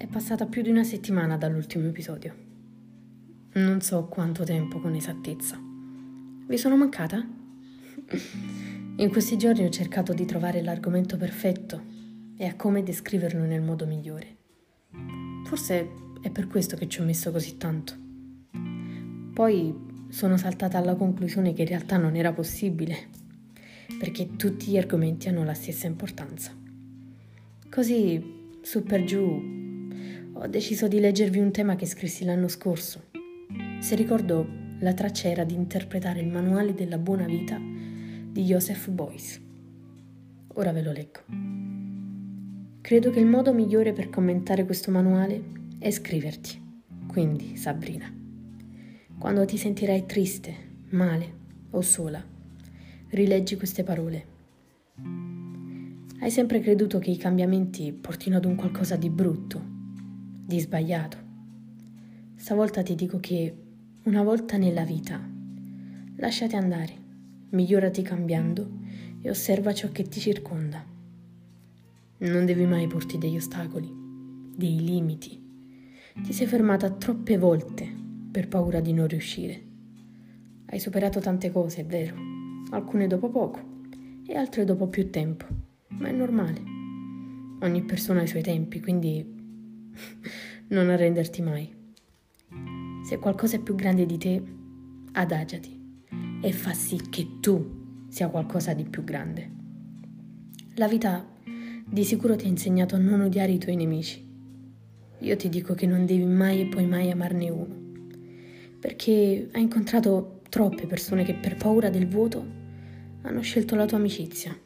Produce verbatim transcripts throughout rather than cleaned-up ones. È passata più di una settimana dall'ultimo episodio. Non so quanto tempo con esattezza. Vi sono mancata? In questi giorni ho cercato di trovare l'argomento perfetto e a come descriverlo nel modo migliore. Forse è per questo che ci ho messo così tanto. Poi sono saltata alla conclusione che in realtà non era possibile, perché tutti gli argomenti hanno la stessa importanza. Così, su per giù, ho deciso di leggervi un tema che scrissi l'anno scorso. Se ricordo, la traccia era di interpretare il manuale della buona vita di Joseph Beuys. Ora ve lo leggo. Credo che il modo migliore per commentare questo manuale è scriverti. Quindi, Sabrina, quando ti sentirai triste, male o sola, rileggi queste parole. Hai sempre creduto che i cambiamenti portino ad un qualcosa di brutto, di sbagliato. Stavolta ti dico che una volta nella vita lasciati andare, migliorati cambiando e osserva ciò che ti circonda. Non devi mai porti degli ostacoli, dei limiti. Ti sei fermata troppe volte per paura di non riuscire. Hai superato tante cose, è vero, alcune dopo poco e altre dopo più tempo, ma è normale. Ogni persona ha i suoi tempi, quindi non arrenderti mai. Se qualcosa è più grande di te, adagiati e fa sì che tu sia qualcosa di più grande. La vita di sicuro ti ha insegnato a non odiare i tuoi nemici. Io ti dico che non devi mai e poi mai amarne uno, perché hai incontrato troppe persone che per paura del vuoto hanno scelto la tua amicizia,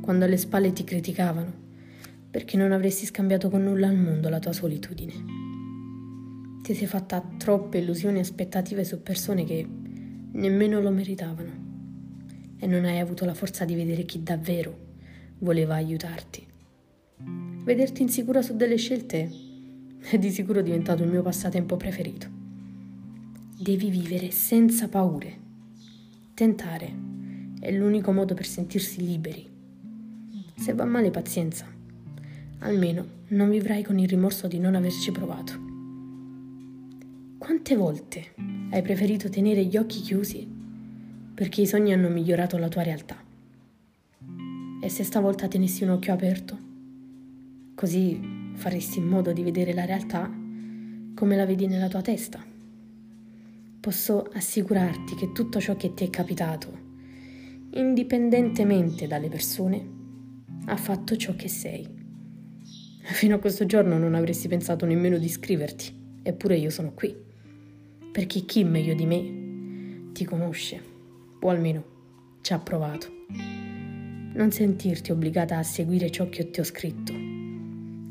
quando alle spalle ti criticavano perché non avresti scambiato con nulla al mondo la tua solitudine. Ti sei fatta troppe illusioni e aspettative su persone che nemmeno lo meritavano e non hai avuto la forza di vedere chi davvero voleva aiutarti. Vederti insicura su delle scelte è di sicuro diventato il mio passatempo preferito. Devi vivere senza paure. Tentare è l'unico modo per sentirsi liberi. Se va male, pazienza. Almeno non vivrai con il rimorso di non averci provato. Quante volte hai preferito tenere gli occhi chiusi perché i sogni hanno migliorato la tua realtà? E se stavolta tenessi un occhio aperto? Così faresti in modo di vedere la realtà come la vedi nella tua testa. Posso assicurarti che tutto ciò che ti è capitato, indipendentemente dalle persone, ha fatto ciò che sei. Fino a questo giorno non avresti pensato nemmeno di iscriverti, eppure io sono qui, perché chi meglio di me ti conosce, o almeno ci ha provato. Non sentirti obbligata a seguire ciò che ti ho scritto.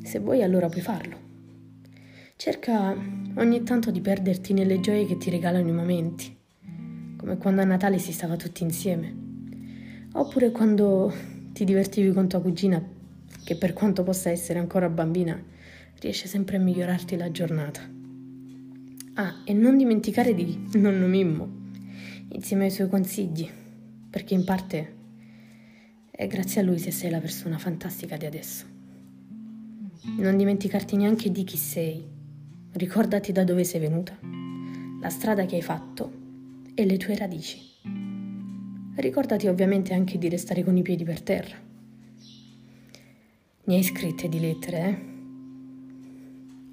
Se vuoi, allora puoi farlo. Cerca ogni tanto di perderti nelle gioie che ti regalano i momenti, come quando a Natale si stava tutti insieme, oppure quando ti divertivi con tua cugina, che per quanto possa essere ancora bambina, riesce sempre a migliorarti la giornata. Ah, e non dimenticare di nonno Mimmo, insieme ai suoi consigli, perché in parte è grazie a lui se sei la persona fantastica di adesso. Non dimenticarti neanche di chi sei. Ricordati da dove sei venuta, la strada che hai fatto e le tue radici. Ricordati ovviamente anche di restare con i piedi per terra. Ne hai scritte di lettere, eh?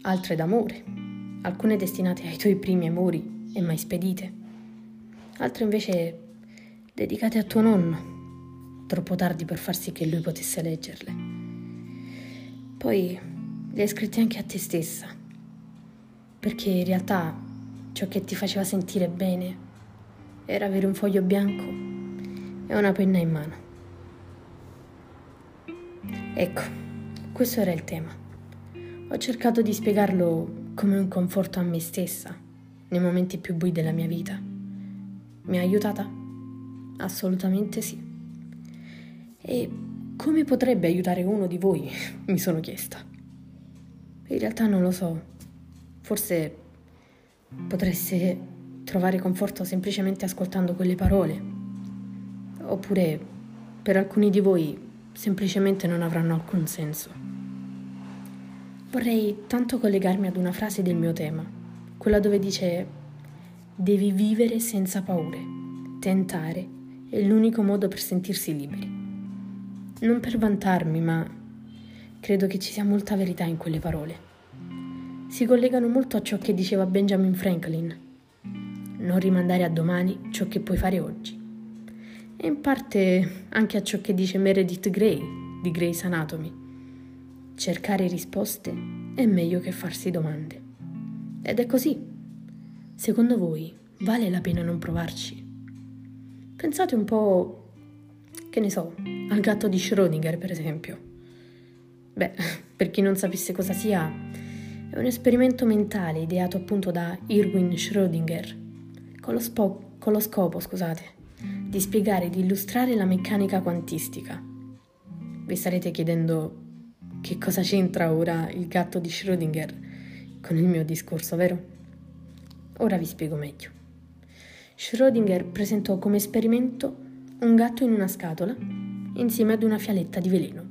Altre d'amore, alcune destinate ai tuoi primi amori e mai spedite, altre invece dedicate a tuo nonno, troppo tardi per far sì che lui potesse leggerle. Poi le hai scritte anche a te stessa, perché in realtà ciò che ti faceva sentire bene era avere un foglio bianco e una penna in mano. Ecco, questo era il tema. Ho cercato di spiegarlo come un conforto a me stessa nei momenti più bui della mia vita. Mi ha aiutata? Assolutamente sì. E come potrebbe aiutare uno di voi? Mi sono chiesta. In realtà non lo so. Forse potreste trovare conforto semplicemente ascoltando quelle parole. Oppure per alcuni di voi semplicemente non avranno alcun senso. Vorrei tanto collegarmi ad una frase del mio tema, quella dove dice «Devi vivere senza paure, tentare, è l'unico modo per sentirsi liberi». Non per vantarmi, ma credo che ci sia molta verità in quelle parole. Si collegano molto a ciò che diceva Benjamin Franklin, non rimandare a domani ciò che puoi fare oggi. E in parte anche a ciò che dice Meredith Grey di Grey's Anatomy. Cercare risposte è meglio che farsi domande. Ed è così. Secondo voi vale la pena non provarci? Pensate un po', che ne so, al gatto di Schrödinger, per esempio. Beh, per chi non sapesse cosa sia, è un esperimento mentale ideato appunto da Erwin Schrödinger con lo, spo- con lo scopo, scusate, di spiegare e di illustrare la meccanica quantistica. Vi starete chiedendo: che cosa c'entra ora il gatto di Schrödinger con il mio discorso, vero? Ora vi spiego meglio. Schrödinger presentò come esperimento un gatto in una scatola insieme ad una fialetta di veleno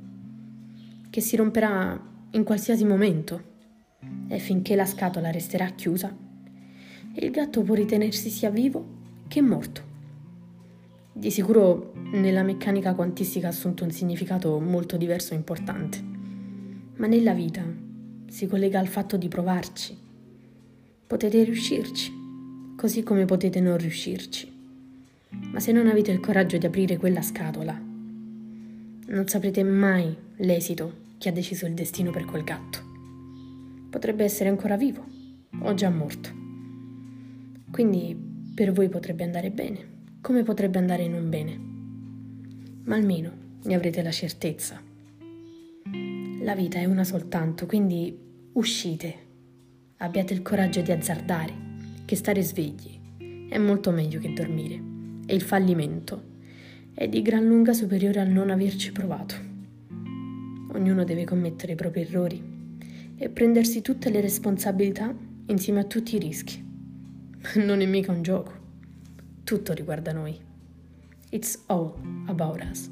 che si romperà in qualsiasi momento e finché la scatola resterà chiusa il gatto può ritenersi sia vivo che morto. Di sicuro nella meccanica quantistica ha assunto un significato molto diverso e importante. Ma nella vita si collega al fatto di provarci. Potete riuscirci, così come potete non riuscirci. Ma se non avete il coraggio di aprire quella scatola, non saprete mai l'esito che ha deciso il destino per quel gatto. Potrebbe essere ancora vivo o già morto. Quindi per voi potrebbe andare bene, come potrebbe andare non bene. Ma almeno ne avrete la certezza. La vita è una soltanto, quindi uscite, abbiate il coraggio di azzardare, che stare svegli è molto meglio che dormire e il fallimento è di gran lunga superiore al non averci provato. Ognuno deve commettere i propri errori e prendersi tutte le responsabilità insieme a tutti i rischi. Non è mica un gioco, tutto riguarda noi. It's all about us.